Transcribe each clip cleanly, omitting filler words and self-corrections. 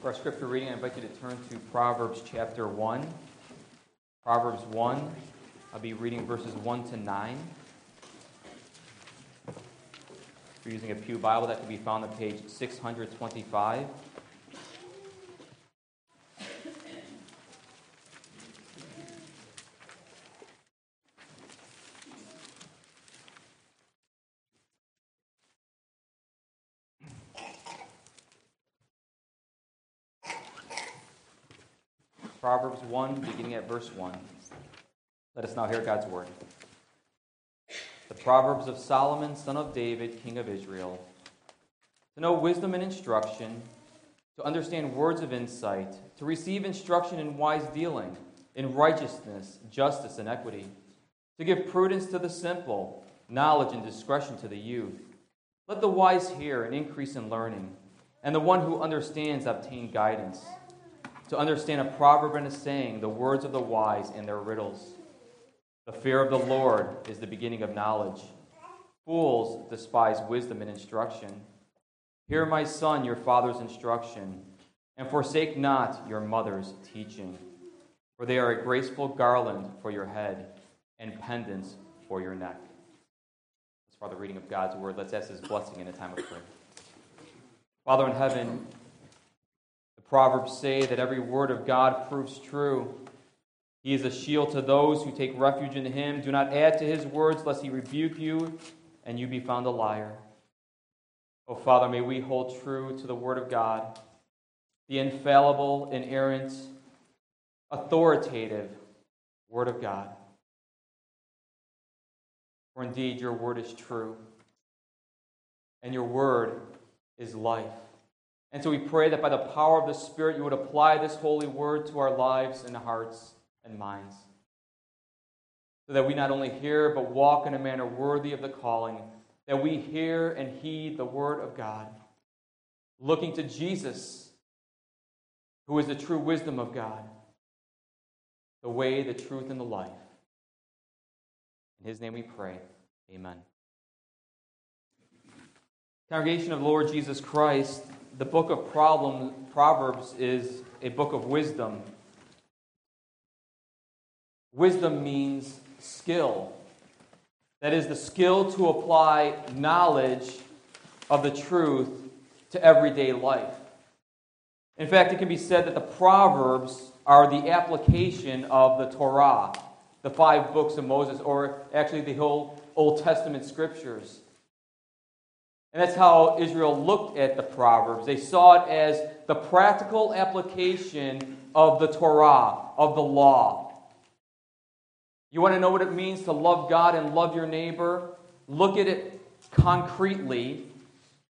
For our scripture reading, I invite you to turn to Proverbs chapter 1. Proverbs 1, I'll be reading verses 1 to 9. If you're using a Pew Bible, that can be found on page 625. Proverbs 1, beginning at verse 1. Let us now hear God's word. The Proverbs of Solomon, son of David, king of Israel. To know wisdom and instruction, to understand words of insight, to receive instruction in wise dealing, in righteousness, justice, and equity, to give prudence to the simple, knowledge and discretion to the youth. Let the wise hear and increase in learning, and the one who understands obtain guidance. To understand a proverb and a saying, the words of the wise and their riddles. The fear of the Lord is the beginning of knowledge. Fools despise wisdom and instruction. Hear, my son, your father's instruction, and forsake not your mother's teaching. For they are a graceful garland for your head and pendants for your neck. As for the reading of God's word, let's ask his blessing in a time of prayer. Father in heaven, Proverbs say that every word of God proves true. He is a shield to those who take refuge in him. Do not add to his words, lest he rebuke you, and you be found a liar. O Father, may we hold true to the word of God, the infallible, inerrant, authoritative word of God. For indeed, your word is true, and your word is life. And so we pray that by the power of the Spirit, you would apply this holy word to our lives and hearts and minds, so that we not only hear but walk in a manner worthy of the calling, that we hear and heed the word of God, looking to Jesus, who is the true wisdom of God, the way, the truth, and the life. In his name we pray. Amen. Congregation of the Lord Jesus Christ, the book of Proverbs is a book of wisdom. Wisdom means skill. That is the skill to apply knowledge of the truth to everyday life. In fact, it can be said that the Proverbs are the application of the Torah, the 5 books of Moses, or actually the whole Old Testament scriptures. And that's how Israel looked at the Proverbs. They saw it as the practical application of the Torah, of the law. You want to know what it means to love God and love your neighbor? Look at it concretely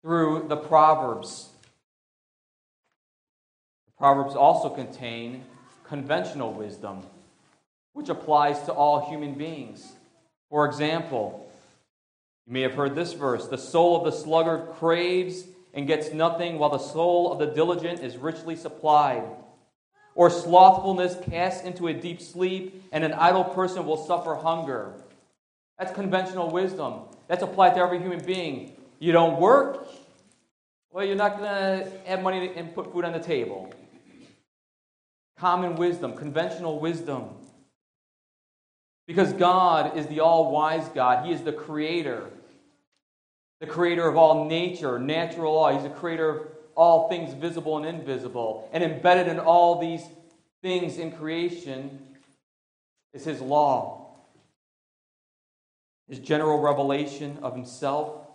through the Proverbs. The Proverbs also contain conventional wisdom, which applies to all human beings. For example, you may have heard this verse, the soul of the sluggard craves and gets nothing, while the soul of the diligent is richly supplied. Or slothfulness casts into a deep sleep, and an idle person will suffer hunger. That's conventional wisdom. That's applied to every human being. You don't work? Well, you're not going to have money and put food on the table. Common wisdom, conventional wisdom. Because God is the all-wise God. He is the creator of all nature, natural law. He's the creator of all things visible and invisible. And embedded in all these things in creation is his law, his general revelation of himself,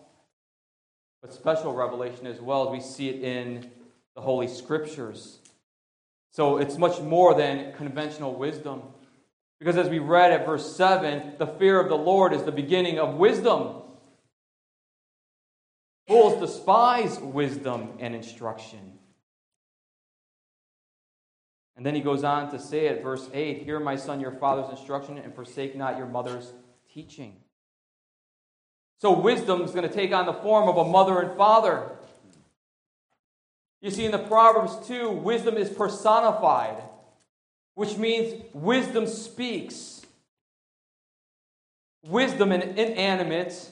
but special revelation as well, as we see it in the Holy Scriptures. So it's much more than conventional wisdom. Because as we read at verse 7, the fear of the Lord is the beginning of wisdom. Fools despise wisdom and instruction. And then he goes on to say at verse 8, hear, my son, your father's instruction, and forsake not your mother's teaching. So wisdom is going to take on the form of a mother and father. You see, in the Proverbs too, wisdom is personified, which means wisdom speaks. Wisdom, an inanimate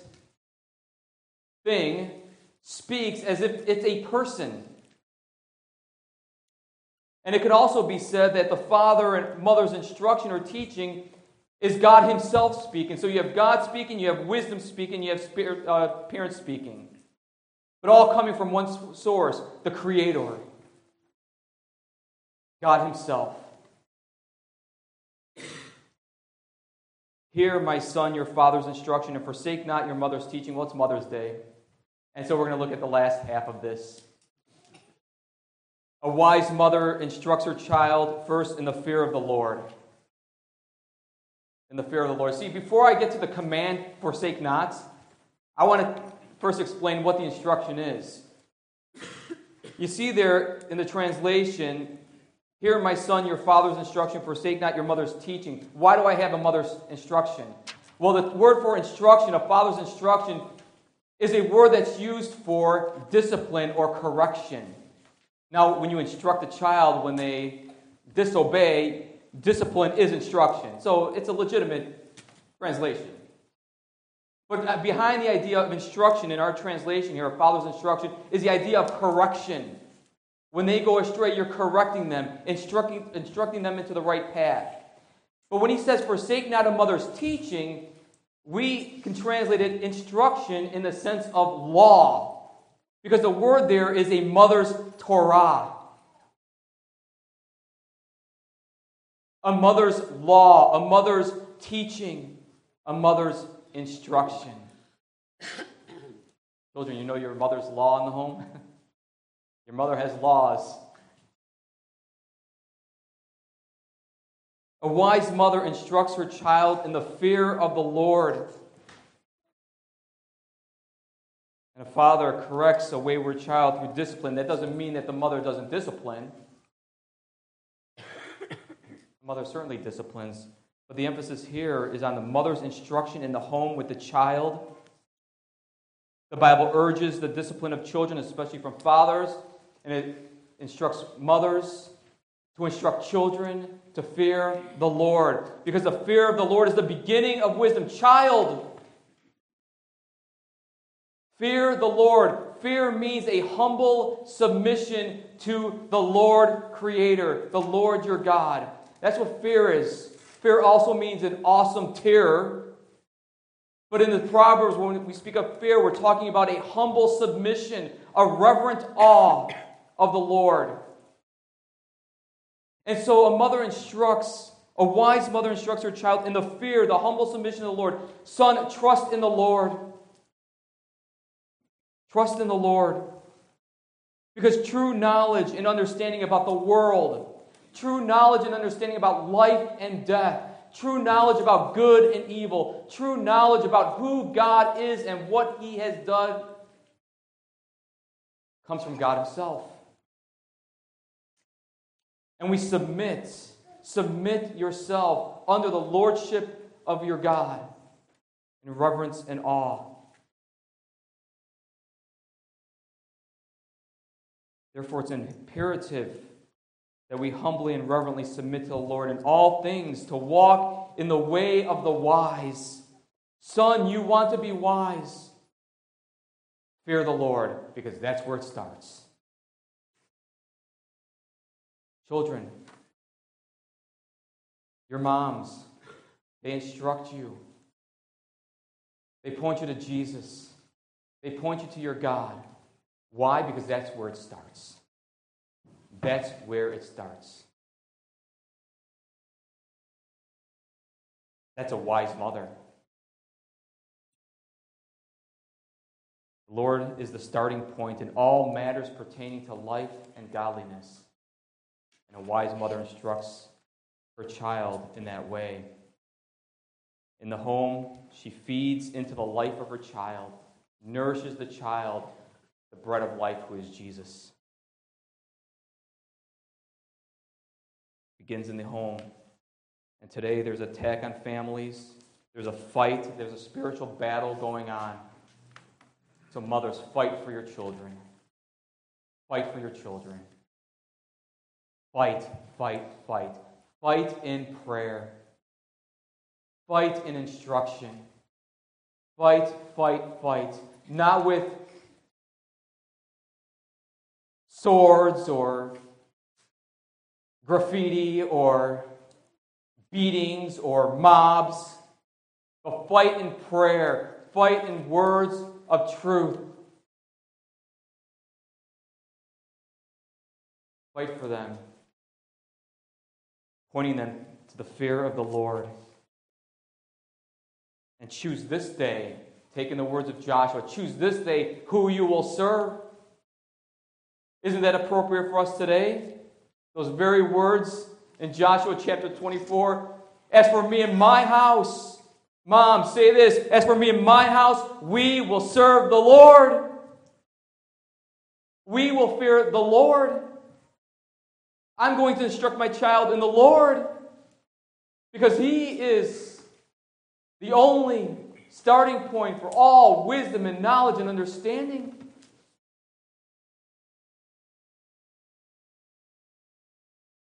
thing, speaks as if it's a person. And it could also be said that the father and mother's instruction or teaching is God himself speaking. So you have God speaking, you have wisdom speaking, you have spirit, parents speaking. But all coming from one source, the Creator, God himself. Hear, my son, your father's instruction, and forsake not your mother's teaching. Well, it's Mother's Day. And so we're going to look at the last half of this. A wise mother instructs her child first in the fear of the Lord. In the fear of the Lord. See, before I get to the command, forsake not, I want to first explain what the instruction is. You see there in the translation, hear, my son, your father's instruction, forsake not your mother's teaching. Why do I have a mother's instruction? Well, the word for instruction, a father's instruction, is a word that's used for discipline or correction. Now, when you instruct a child when they disobey, discipline is instruction. So it's a legitimate translation. But behind the idea of instruction in our translation here, a father's instruction, is the idea of correction. When they go astray, you're correcting them, instructing them into the right path. But when he says, forsake not a mother's teaching, we can translate it instruction in the sense of law. Because the word there is a mother's Torah. A mother's law, a mother's teaching, a mother's instruction. Children, you know your mother's law in the home? Your mother has laws. A wise mother instructs her child in the fear of the Lord. And a father corrects a wayward child through discipline. That doesn't mean that the mother doesn't discipline. The mother certainly disciplines. But the emphasis here is on the mother's instruction in the home with the child. The Bible urges the discipline of children, especially from fathers, and it instructs mothers to instruct children to fear the Lord. Because the fear of the Lord is the beginning of wisdom. Child, fear the Lord. Fear means a humble submission to the Lord Creator, the Lord your God. That's what fear is. Fear also means an awesome terror. But in the Proverbs, when we speak of fear, we're talking about a humble submission, a reverent awe of the Lord. And so a wise mother instructs her child in the fear, the humble submission of the Lord. Son, trust in the Lord. Trust in the Lord. Because true knowledge and understanding about the world, true knowledge and understanding about life and death, true knowledge about good and evil, true knowledge about who God is and what He has done, comes from God Himself. And we submit yourself under the lordship of your God in reverence and awe. Therefore, it's imperative that we humbly and reverently submit to the Lord in all things, to walk in the way of the wise. Son, you want to be wise. Fear the Lord, because that's where it starts. Children, your moms, they instruct you. They point you to Jesus. They point you to your God. Why? Because that's where it starts. That's where it starts. That's a wise mother. The Lord is the starting point in all matters pertaining to life and godliness. And a wise mother instructs her child in that way. In the home, she feeds into the life of her child, nourishes the child, the bread of life who is Jesus. Begins in the home. And today there's an attack on families. There's a fight. There's a spiritual battle going on. So mothers, fight for your children. Fight for your children. Fight, fight, fight. Fight in prayer. Fight in instruction. Fight, fight, fight. Not with swords or graffiti or beatings or mobs, but fight in prayer, fight in words of truth. Fight for them, pointing them to the fear of the Lord. And choose this day, taking the words of Joshua, choose this day who you will serve. Isn't that appropriate for us today? Those very words in Joshua chapter 24. As for me and my house, Mom, say this, as for me and my house, we will serve the Lord. We will fear the Lord. I'm going to instruct my child in the Lord because He is the only starting point for all wisdom and knowledge and understanding.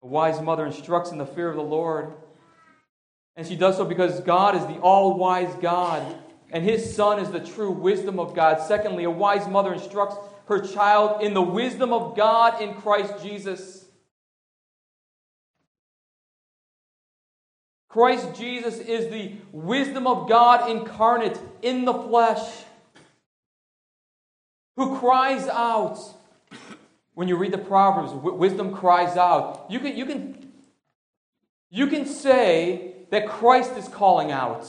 A wise mother instructs in the fear of the Lord. And she does so because God is the all-wise God, and His Son is the true wisdom of God. Secondly, a wise mother instructs her child in the wisdom of God in Christ Jesus. Christ Jesus is the wisdom of God incarnate in the flesh, who cries out. When you read the Proverbs, wisdom cries out. You can say that Christ is calling out.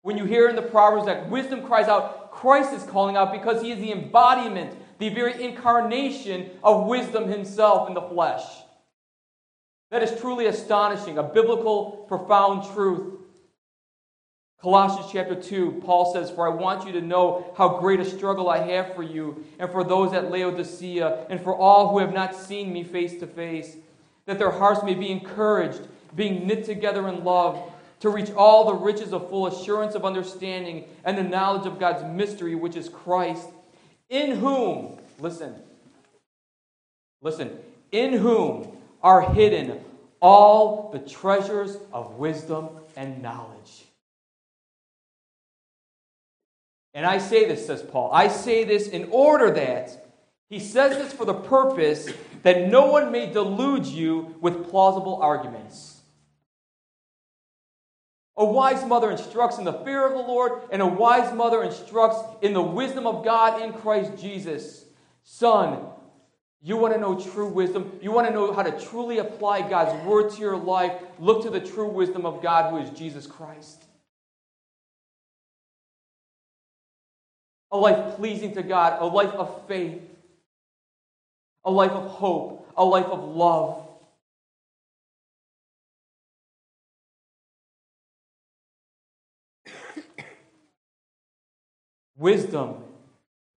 When you hear in the Proverbs that wisdom cries out, Christ is calling out because He is the embodiment, the very incarnation of wisdom Himself in the flesh. That is truly astonishing, a biblical, profound truth. Colossians chapter 2, Paul says, "For I want you to know how great a struggle I have for you, and for those at Laodicea, and for all who have not seen me face to face, that their hearts may be encouraged, being knit together in love, to reach all the riches of full assurance of understanding and the knowledge of God's mystery, which is Christ, in whom," listen, "in whom are hidden all the treasures of wisdom and knowledge." And I say this, says Paul, I say this in order that, he says this for the purpose that no one may delude you with plausible arguments. A wise mother instructs in the fear of the Lord, and a wise mother instructs in the wisdom of God in Christ Jesus. Son, you want to know true wisdom? You want to know how to truly apply God's word to your life? Look to the true wisdom of God, who is Jesus Christ. A life pleasing to God, a life of faith, a life of hope, a life of love.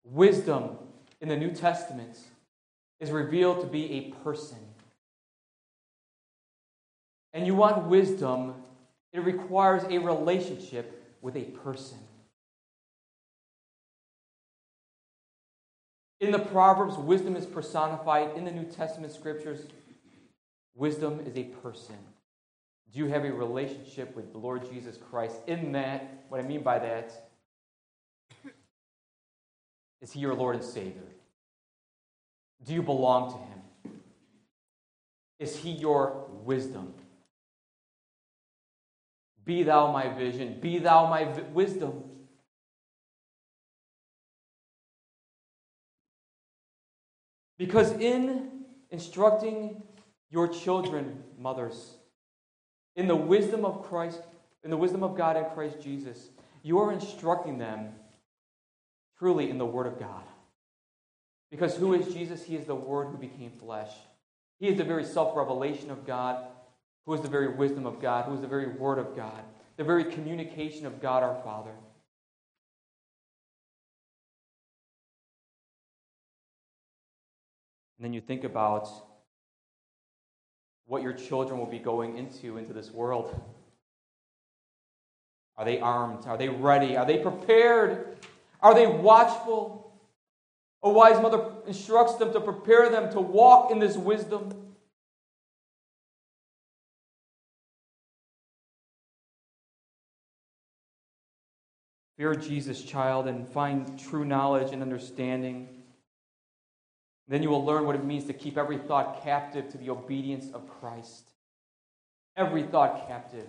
Wisdom in the New Testament is revealed to be a person. And you want wisdom, it requires a relationship with a person. In the Proverbs, wisdom is personified. In the New Testament scriptures, wisdom is a person. Do you have a relationship with the Lord Jesus Christ? In that, what I mean by that, is He your Lord and Savior? Do you belong to Him? Is He your wisdom? Be thou my vision, be thou my wisdom. Because in instructing your children, mothers, in the wisdom of Christ, in the wisdom of God in Christ Jesus, you are instructing them truly in the Word of God. Because who is Jesus? He is the Word who became flesh. He is the very self-revelation of God, who is the very wisdom of God, who is the very Word of God, the very communication of God our Father. And then you think about what your children will be going into this world. Are they armed? Are they ready? Are they prepared? Are they watchful? A wise mother instructs them to prepare them to walk in this wisdom. Fear Jesus, child, and find true knowledge and understanding. Then you will learn what it means to keep every thought captive to the obedience of Christ. Every thought captive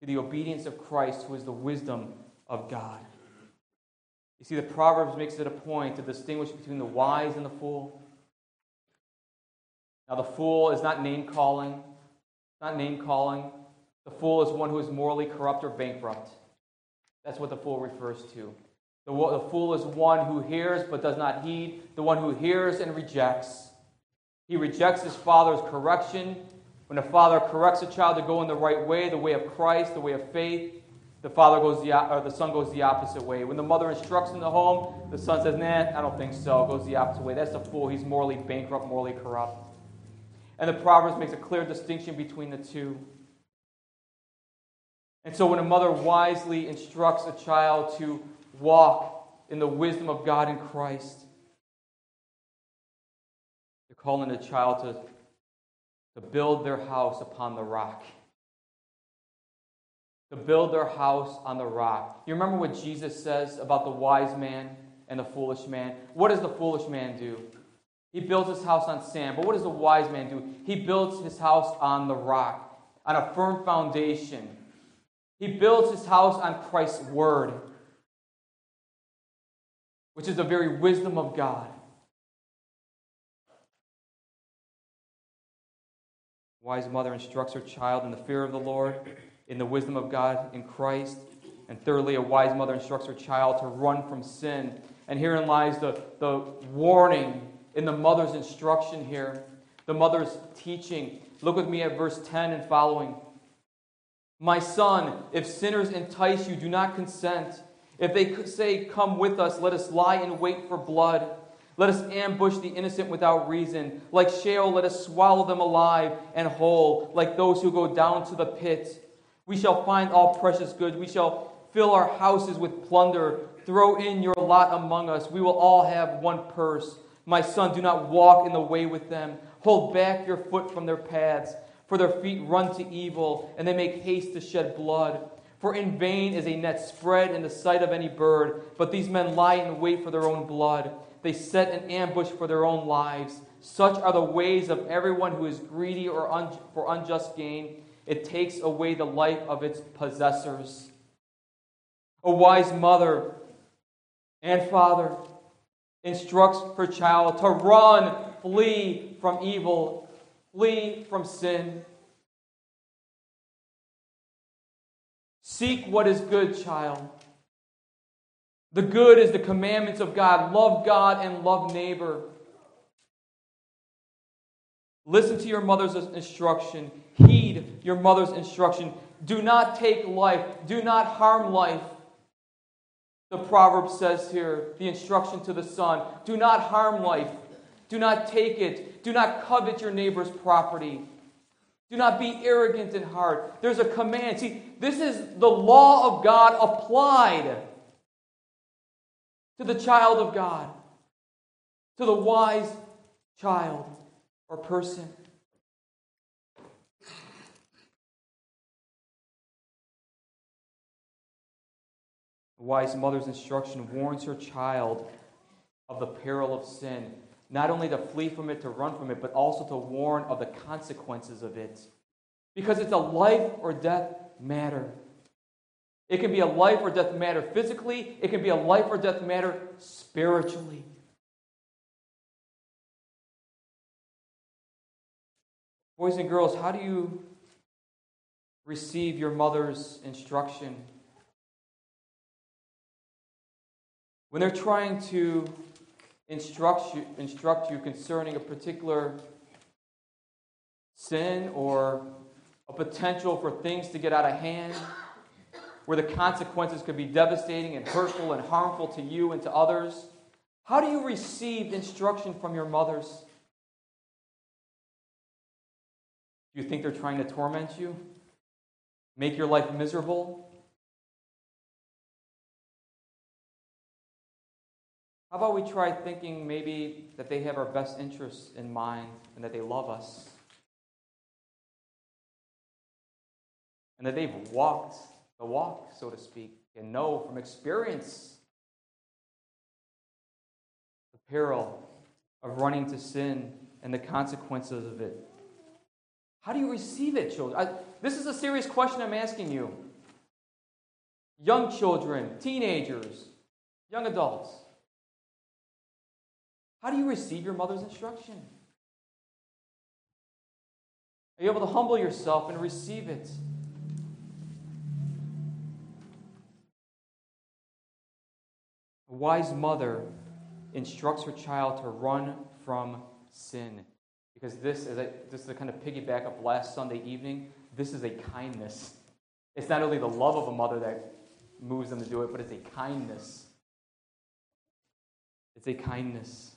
to the obedience of Christ, who is the wisdom of God. You see, the Proverbs makes it a point to distinguish between the wise and the fool. Now, the fool is not name-calling. The fool is one who is morally corrupt or bankrupt. That's what the fool refers to. The fool is one who hears but does not heed, the one who hears and rejects. He rejects his father's correction. When a father corrects a child to go in the right way, the way of Christ, the way of faith, the son goes the opposite way. When the mother instructs in the home, the son says, nah, I don't think so, goes the opposite way. That's the fool. He's morally bankrupt, morally corrupt. And the Proverbs makes a clear distinction between the two. And so when a mother wisely instructs a child to walk in the wisdom of God in Christ, they're calling the child to build their house upon the rock. To build their house on the rock. You remember what Jesus says about the wise man and the foolish man? What does the foolish man do? He builds his house on sand. But what does the wise man do? He builds his house on the rock, on a firm foundation. He builds his house on Christ's word, which is the very wisdom of God. The wise mother instructs her child in the fear of the Lord, in the wisdom of God, in Christ. And thirdly, a wise mother instructs her child to run from sin. And herein lies the warning in the mother's instruction here, the mother's teaching. Look with me at verse 10 and following. My son, if sinners entice you, do not consent. If they say, come with us, let us lie in wait for blood. Let us ambush the innocent without reason. Like Sheol, let us swallow them alive and whole, like those who go down to the pit. We shall find all precious goods. We shall fill our houses with plunder. Throw in your lot among us. We will all have one purse. My son, do not walk in the way with them. Hold back your foot from their paths, for their feet run to evil, and they make haste to shed blood. For in vain is a net spread in the sight of any bird, but these men lie in wait for their own blood. They set an ambush for their own lives. Such are the ways of everyone who is greedy or for unjust gain. It takes away the life of its possessors. A wise mother and father instructs her child to run, flee from evil, flee from sin. Seek what is good, child. The good is the commandments of God. Love God and love neighbor. Listen to your mother's instruction. Heed your mother's instruction. Do not take life. Do not harm life. The proverb says here, the instruction to the son. Do not harm life. Do not take it. Do not covet your neighbor's property. Do not be arrogant in heart. There's a command. See, this is the law of God applied to the child of God, to the wise child or person. The wise mother's instruction warns her child of the peril of sin. Not only to flee from it, to run from it, but also to warn of the consequences of it. Because it's a life or death matter. It can be a life or death matter physically. It can be a life or death matter spiritually. Boys and girls, how do you receive your mother's instruction? When they're trying to instruct you concerning a particular sin or a potential for things to get out of hand, where the consequences could be devastating and hurtful and harmful to you and to others. How do you receive instruction from your mothers? Do you think they're trying to torment you? Make your life miserable? How about we try thinking maybe that they have our best interests in mind and that they love us? And that they've walked the walk, so to speak, and know from experience the peril of running to sin and the consequences of it. How do you receive it, children? This is a serious question I'm asking you. Young children, teenagers, young adults. How do you receive your mother's instruction? Are you able to humble yourself and receive it? A wise mother instructs her child to run from sin. Because this is a kind of piggyback of last Sunday evening. This is a kindness. It's not only the love of a mother that moves them to do it, but it's a kindness. It's a kindness.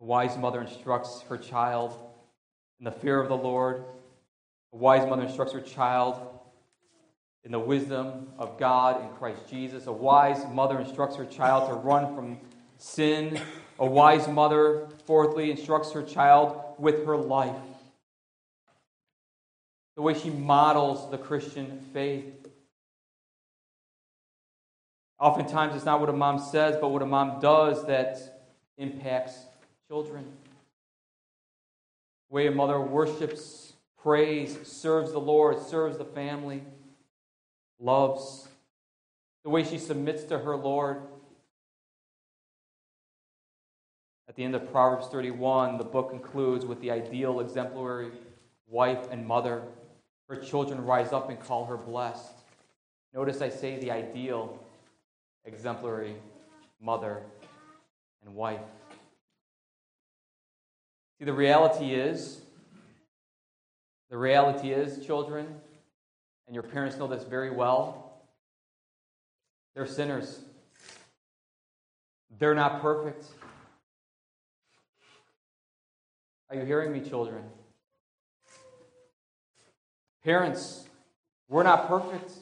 A wise mother instructs her child in the fear of the Lord. A wise mother instructs her child in the wisdom of God in Christ Jesus. A wise mother instructs her child to run from sin. A wise mother, fourthly, instructs her child with her life. The way she models the Christian faith. Oftentimes, it's not what a mom says, but what a mom does that impacts children. The way a mother worships, prays, serves the Lord, serves the family, loves. The way she submits to her Lord. At the end of Proverbs 31, the book concludes with the ideal, exemplary wife and mother. Her children rise up and call her blessed. Notice I say the ideal, exemplary mother and wife. See, the reality is, children, and your parents know this very well, they're sinners. They're not perfect. Are you hearing me, children? Parents, we're not perfect.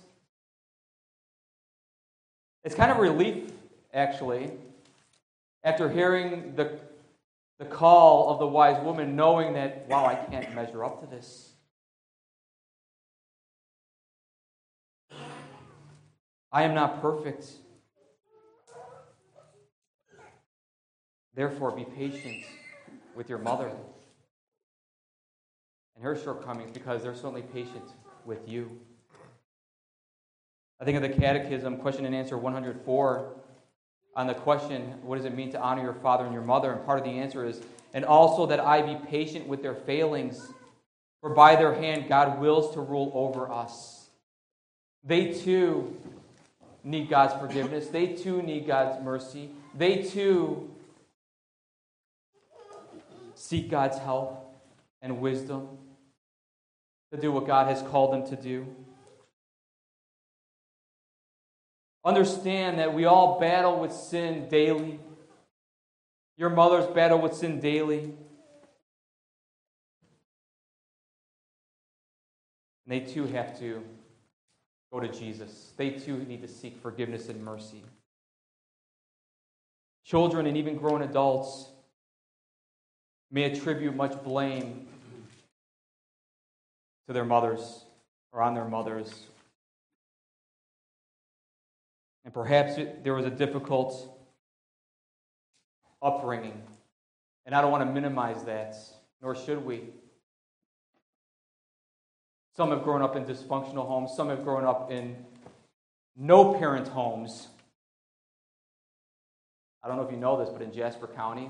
It's kind of a relief, actually, after hearing the call of the wise woman, knowing that, wow, I can't measure up to this. I am not perfect. Therefore, be patient with your mother and her shortcomings, because they're certainly patient with you. I think of the Catechism, question and answer 104, on the question, what does it mean to honor your father and your mother? And part of the answer is, and also that I be patient with their failings, for by their hand God wills to rule over us. They too need God's forgiveness. They too need God's mercy. They too seek God's help and wisdom to do what God has called them to do. Understand that we all battle with sin daily. Your mothers battle with sin daily. And they too have to go to Jesus. They too need to seek forgiveness and mercy. Children and even grown adults may attribute much blame to their mothers or on their mothers. And perhaps there was a difficult upbringing. And I don't want to minimize that, nor should we. Some have grown up in dysfunctional homes. Some have grown up in no-parent homes. I don't know if you know this, but in Jasper County,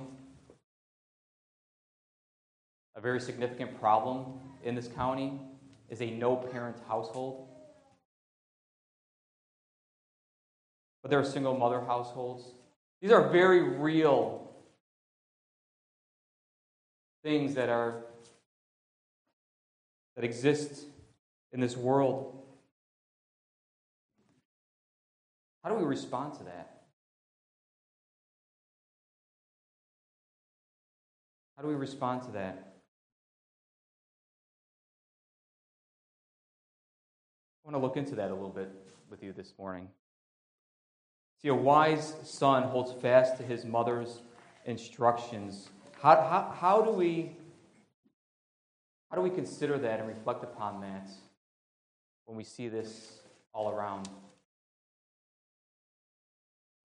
a very significant problem in this county is a no-parent household. But there are single mother households. These are very real things that exist in this world. How do we respond to that? How do we respond to that? I want to look into that a little bit with you this morning. See, a wise son holds fast to his mother's instructions. How do we consider that and reflect upon that when we see this all around?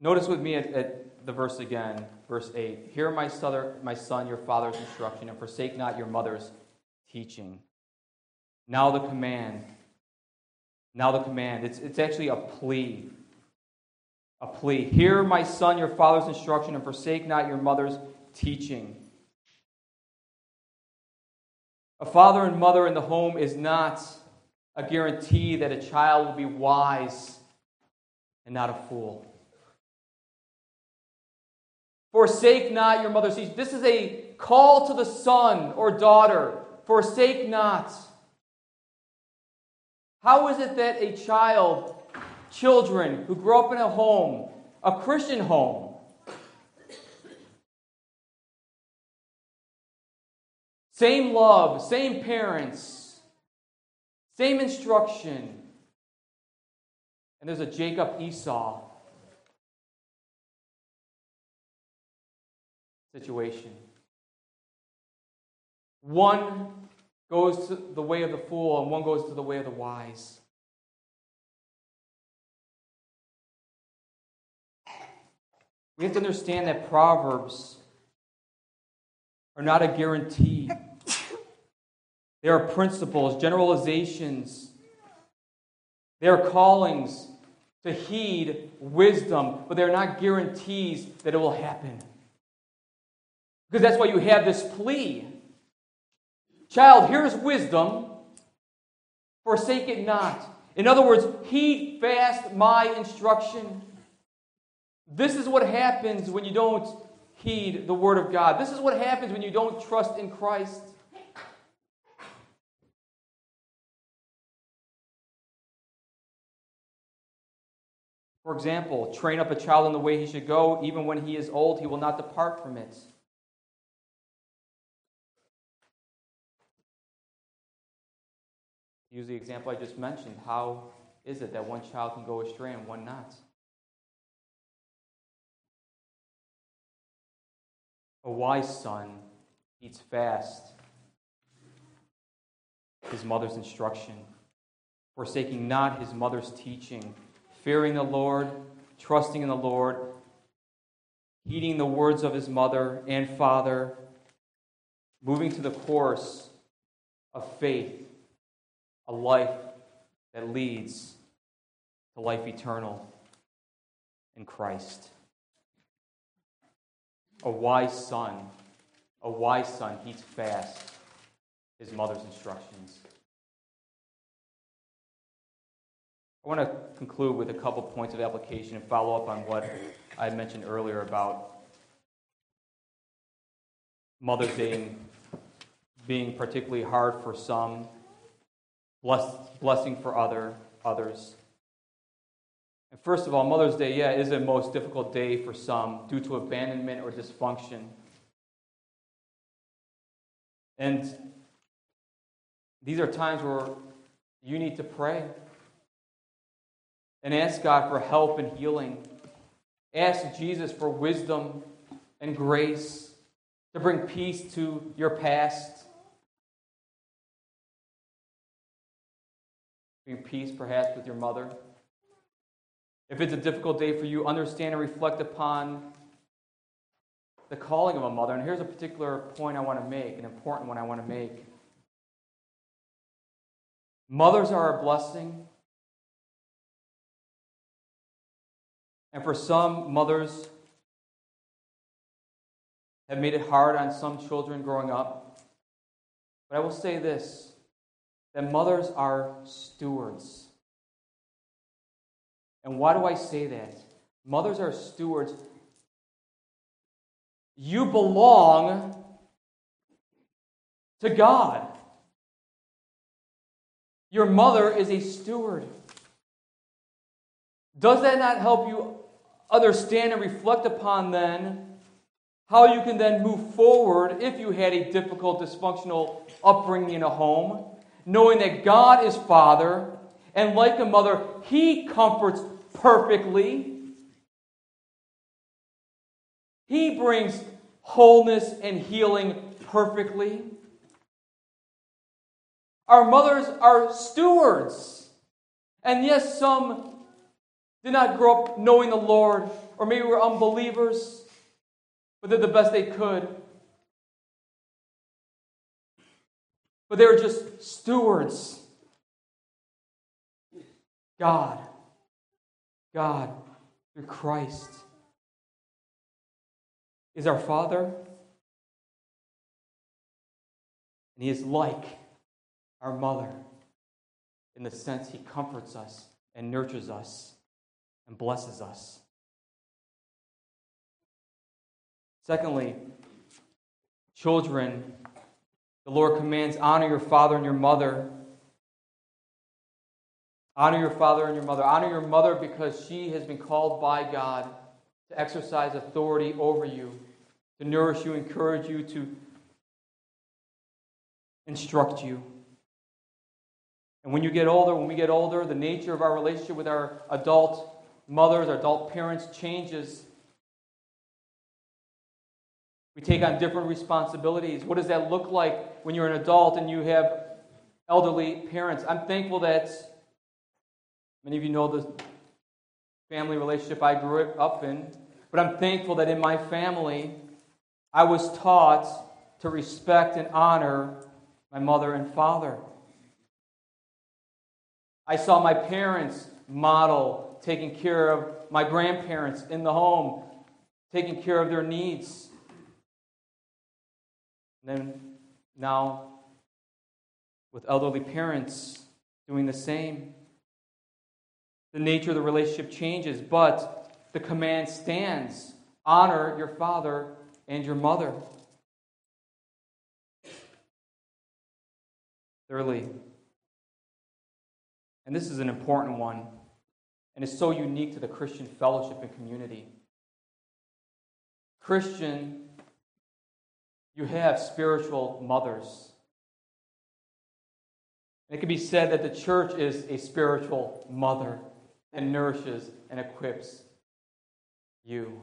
Notice with me at the verse again, verse 8. Hear, my son, your father's instruction, and forsake not your mother's teaching. Now the command. It's actually a plea. A plea. Hear, my son, your father's instruction, and forsake not your mother's teaching. A father and mother in the home is not a guarantee that a child will be wise and not a fool. Forsake not your mother's teaching. This is a call to the son or daughter. Forsake not. How is it that a child, children who grow up in a home, a Christian home, same love, same parents, same instruction, and there's a Jacob Esau situation. One goes to the way of the fool and one goes to the way of the wise. We have to understand that Proverbs are not a guarantee. They are principles, generalizations. They are callings to heed wisdom, but they are not guarantees that it will happen. Because that's why you have this plea. Child, here's wisdom, forsake it not. In other words, heed fast my instruction. This is what happens when you don't heed the word of God. This is what happens when you don't trust in Christ. For example, train up a child in the way he should go, even when he is old, he will not depart from it. Use the example I just mentioned. How is it that one child can go astray and one not? A wise son heeds fast his mother's instruction, forsaking not his mother's teaching, fearing the Lord, trusting in the Lord, heeding the words of his mother and father, moving to the course of faith. A life that leads to life eternal in Christ. A wise son heeds fast his mother's instructions. I want to conclude with a couple points of application and follow up on what I mentioned earlier about Mother's Day being particularly hard for some. Blessing for others. And first of all, Mother's Day, is the most difficult day for some due to abandonment or dysfunction. And these are times where you need to pray and ask God for help and healing. Ask Jesus for wisdom and grace to bring peace to your past. Bring peace, perhaps, with your mother. If it's a difficult day for you, understand and reflect upon the calling of a mother. And here's a particular point I want to make, an important one I want to make. Mothers are a blessing. And for some, mothers have made it hard on some children growing up. But I will say this. That mothers are stewards. And why do I say that? Mothers are stewards. You belong to God. Your mother is a steward. Does that not help you understand and reflect upon then how you can then move forward if you had a difficult, dysfunctional upbringing in a home? Knowing that God is Father, and like a mother, He comforts perfectly. He brings wholeness and healing perfectly. Our mothers are stewards. And yes, some did not grow up knowing the Lord, or maybe were unbelievers, but did the best they could. But they were just stewards. God, through Christ, is our Father, and He is like our mother in the sense He comforts us and nurtures us and blesses us. Secondly, children, the Lord commands, honor your father and your mother. Honor your father and your mother. Honor your mother because she has been called by God to exercise authority over you, to nourish you, encourage you, to instruct you. And when you get older, when we get older, the nature of our relationship with our adult mothers, our adult parents changes. We take on different responsibilities. What does that look like when you're an adult and you have elderly parents? I'm thankful that many of you know the family relationship I grew up in, but I'm thankful that in my family, I was taught to respect and honor my mother and father. I saw my parents model taking care of my grandparents in the home, taking care of their needs. And then now, with elderly parents doing the same, the nature of the relationship changes, but the command stands. Honor your father and your mother. Thirdly, and this is an important one, and it's so unique to the Christian fellowship and community. Christian, you have spiritual mothers. It can be said that the church is a spiritual mother and nourishes and equips you.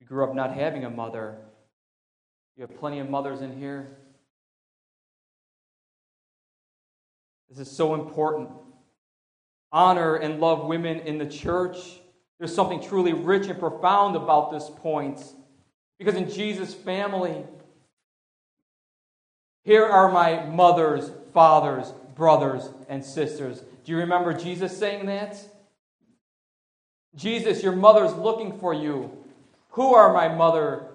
You grew up not having a mother. You have plenty of mothers in here. This is so important. Honor and love women in the church. There's something truly rich and profound about this point. Because in Jesus' family, here are my mothers, fathers, brothers, and sisters. Do you remember Jesus saying that? Jesus, your mother's looking for you. Who are my mother?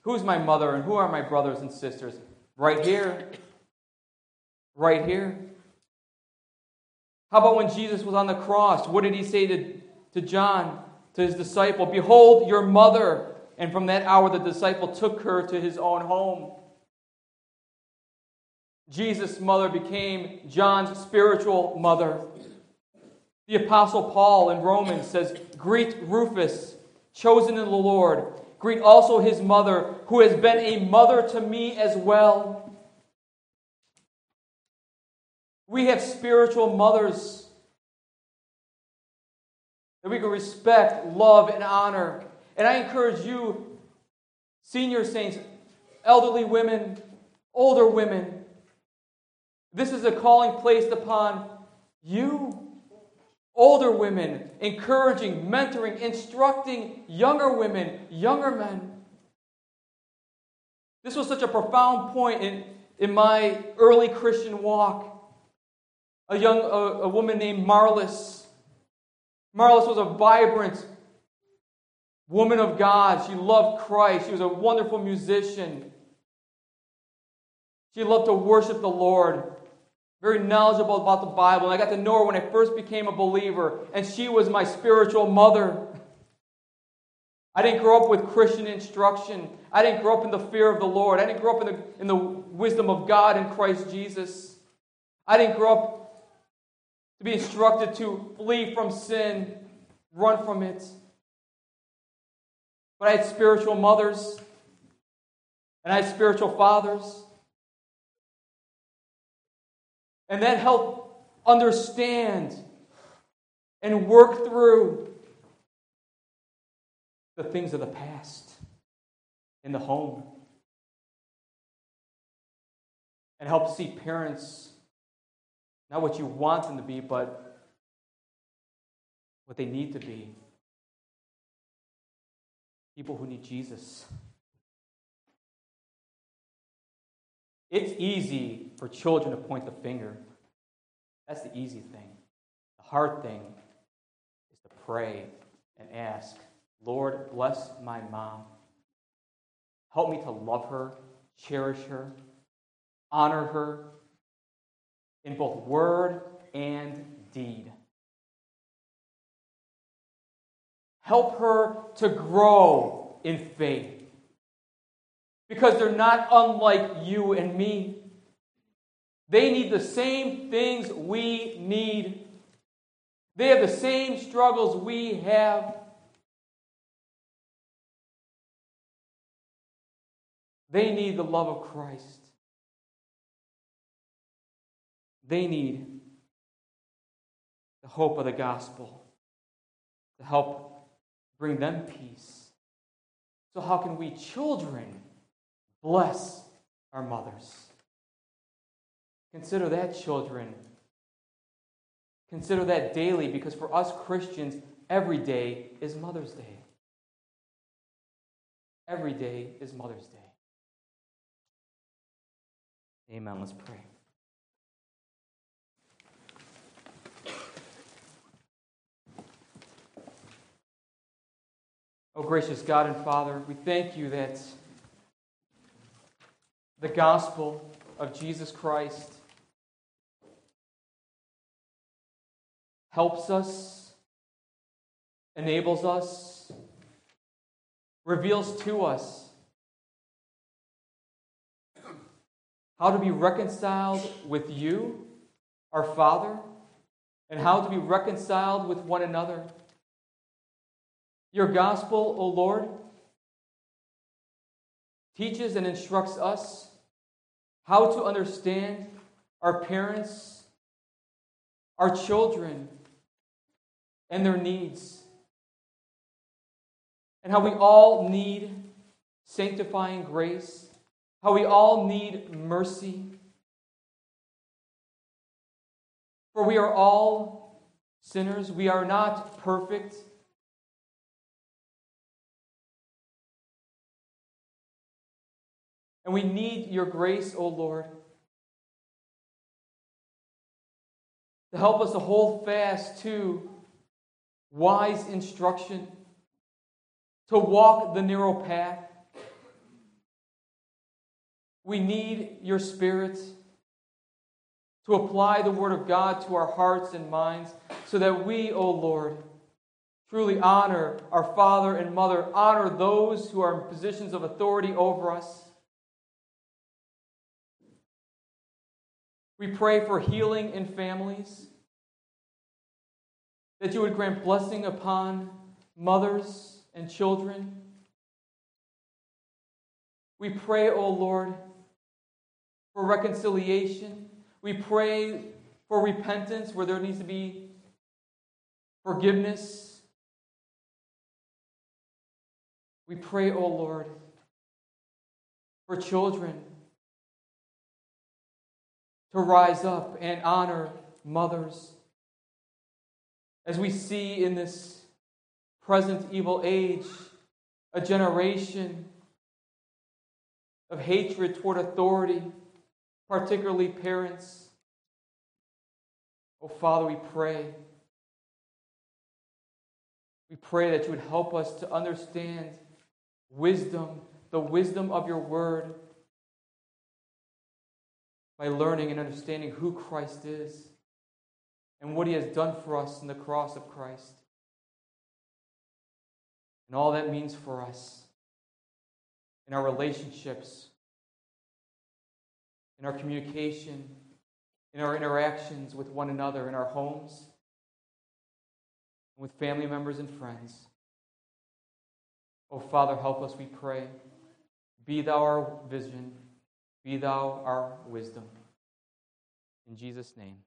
Who's my mother? And who are my brothers and sisters? Right here. Right here. How about when Jesus was on the cross? What did he say to John, to his disciple? Behold your mother. And from that hour, the disciple took her to his own home. Jesus' mother became John's spiritual mother. The Apostle Paul in Romans says, greet Rufus, chosen in the Lord. Greet also his mother, who has been a mother to me as well. We have spiritual mothers that we can respect, love, and honor. And I encourage you, senior saints, elderly women, older women, this is a calling placed upon you. Older women, encouraging, mentoring, instructing younger women, younger men. This was such a profound point in my early Christian walk. A woman named Marlis. Marlis was a vibrant woman of God. She loved Christ. She was a wonderful musician. She loved to worship the Lord. Very knowledgeable about the Bible. And I got to know her when I first became a believer. And she was my spiritual mother. I didn't grow up with Christian instruction. I didn't grow up in the fear of the Lord. I didn't grow up in the wisdom of God in Christ Jesus. I didn't grow up to be instructed to flee from sin, run from it. But I had spiritual mothers. And I had spiritual fathers. And that helped understand and work through the things of the past in the home. And help see parents Not what you want them to be, but what they need to be. People who need Jesus. It's easy for children to point the finger. That's the easy thing. The hard thing is to pray and ask, Lord, bless my mom. Help me to love her, cherish her, honor her in both word and deed. Help her to grow in faith. Because they're not unlike you and me. They need the same things we need. They have the same struggles we have. They need the love of Christ. They need the hope of the gospel to help bring them peace. So how can we children bless our mothers? Consider that, children. Consider that daily, because for us Christians, every day is Mother's Day. Every day is Mother's Day. Amen. Let's pray. Oh, gracious God and Father, we thank you that the gospel of Jesus Christ helps us, enables us, reveals to us how to be reconciled with you, our Father, and how to be reconciled with one another. Your gospel, O Lord, teaches and instructs us how to understand our parents, our children, and their needs, and how we all need sanctifying grace, how we all need mercy, for we are all sinners. We are not perfect. And we need your grace, O Lord, to help us to hold fast to wise instruction, to walk the narrow path. We need your Spirit to apply the Word of God to our hearts and minds so that we, O Lord, truly honor our father and mother, honor those who are in positions of authority over us. We pray for healing in families, that you would grant blessing upon mothers and children. We pray, O Lord, for reconciliation. We pray for repentance where there needs to be forgiveness. We pray, O Lord, for children to rise up and honor mothers. As we see in this present evil age, a generation of hatred toward authority, particularly parents. Oh, Father, we pray. We pray that you would help us to understand wisdom, the wisdom of your word, by learning and understanding who Christ is and what he has done for us in the cross of Christ and all that means for us in our relationships, in our communication, in our interactions with one another, in our homes, with family members and friends. Oh, Father, help us, we pray. Be thou our vision. Be thou our wisdom. In Jesus' name.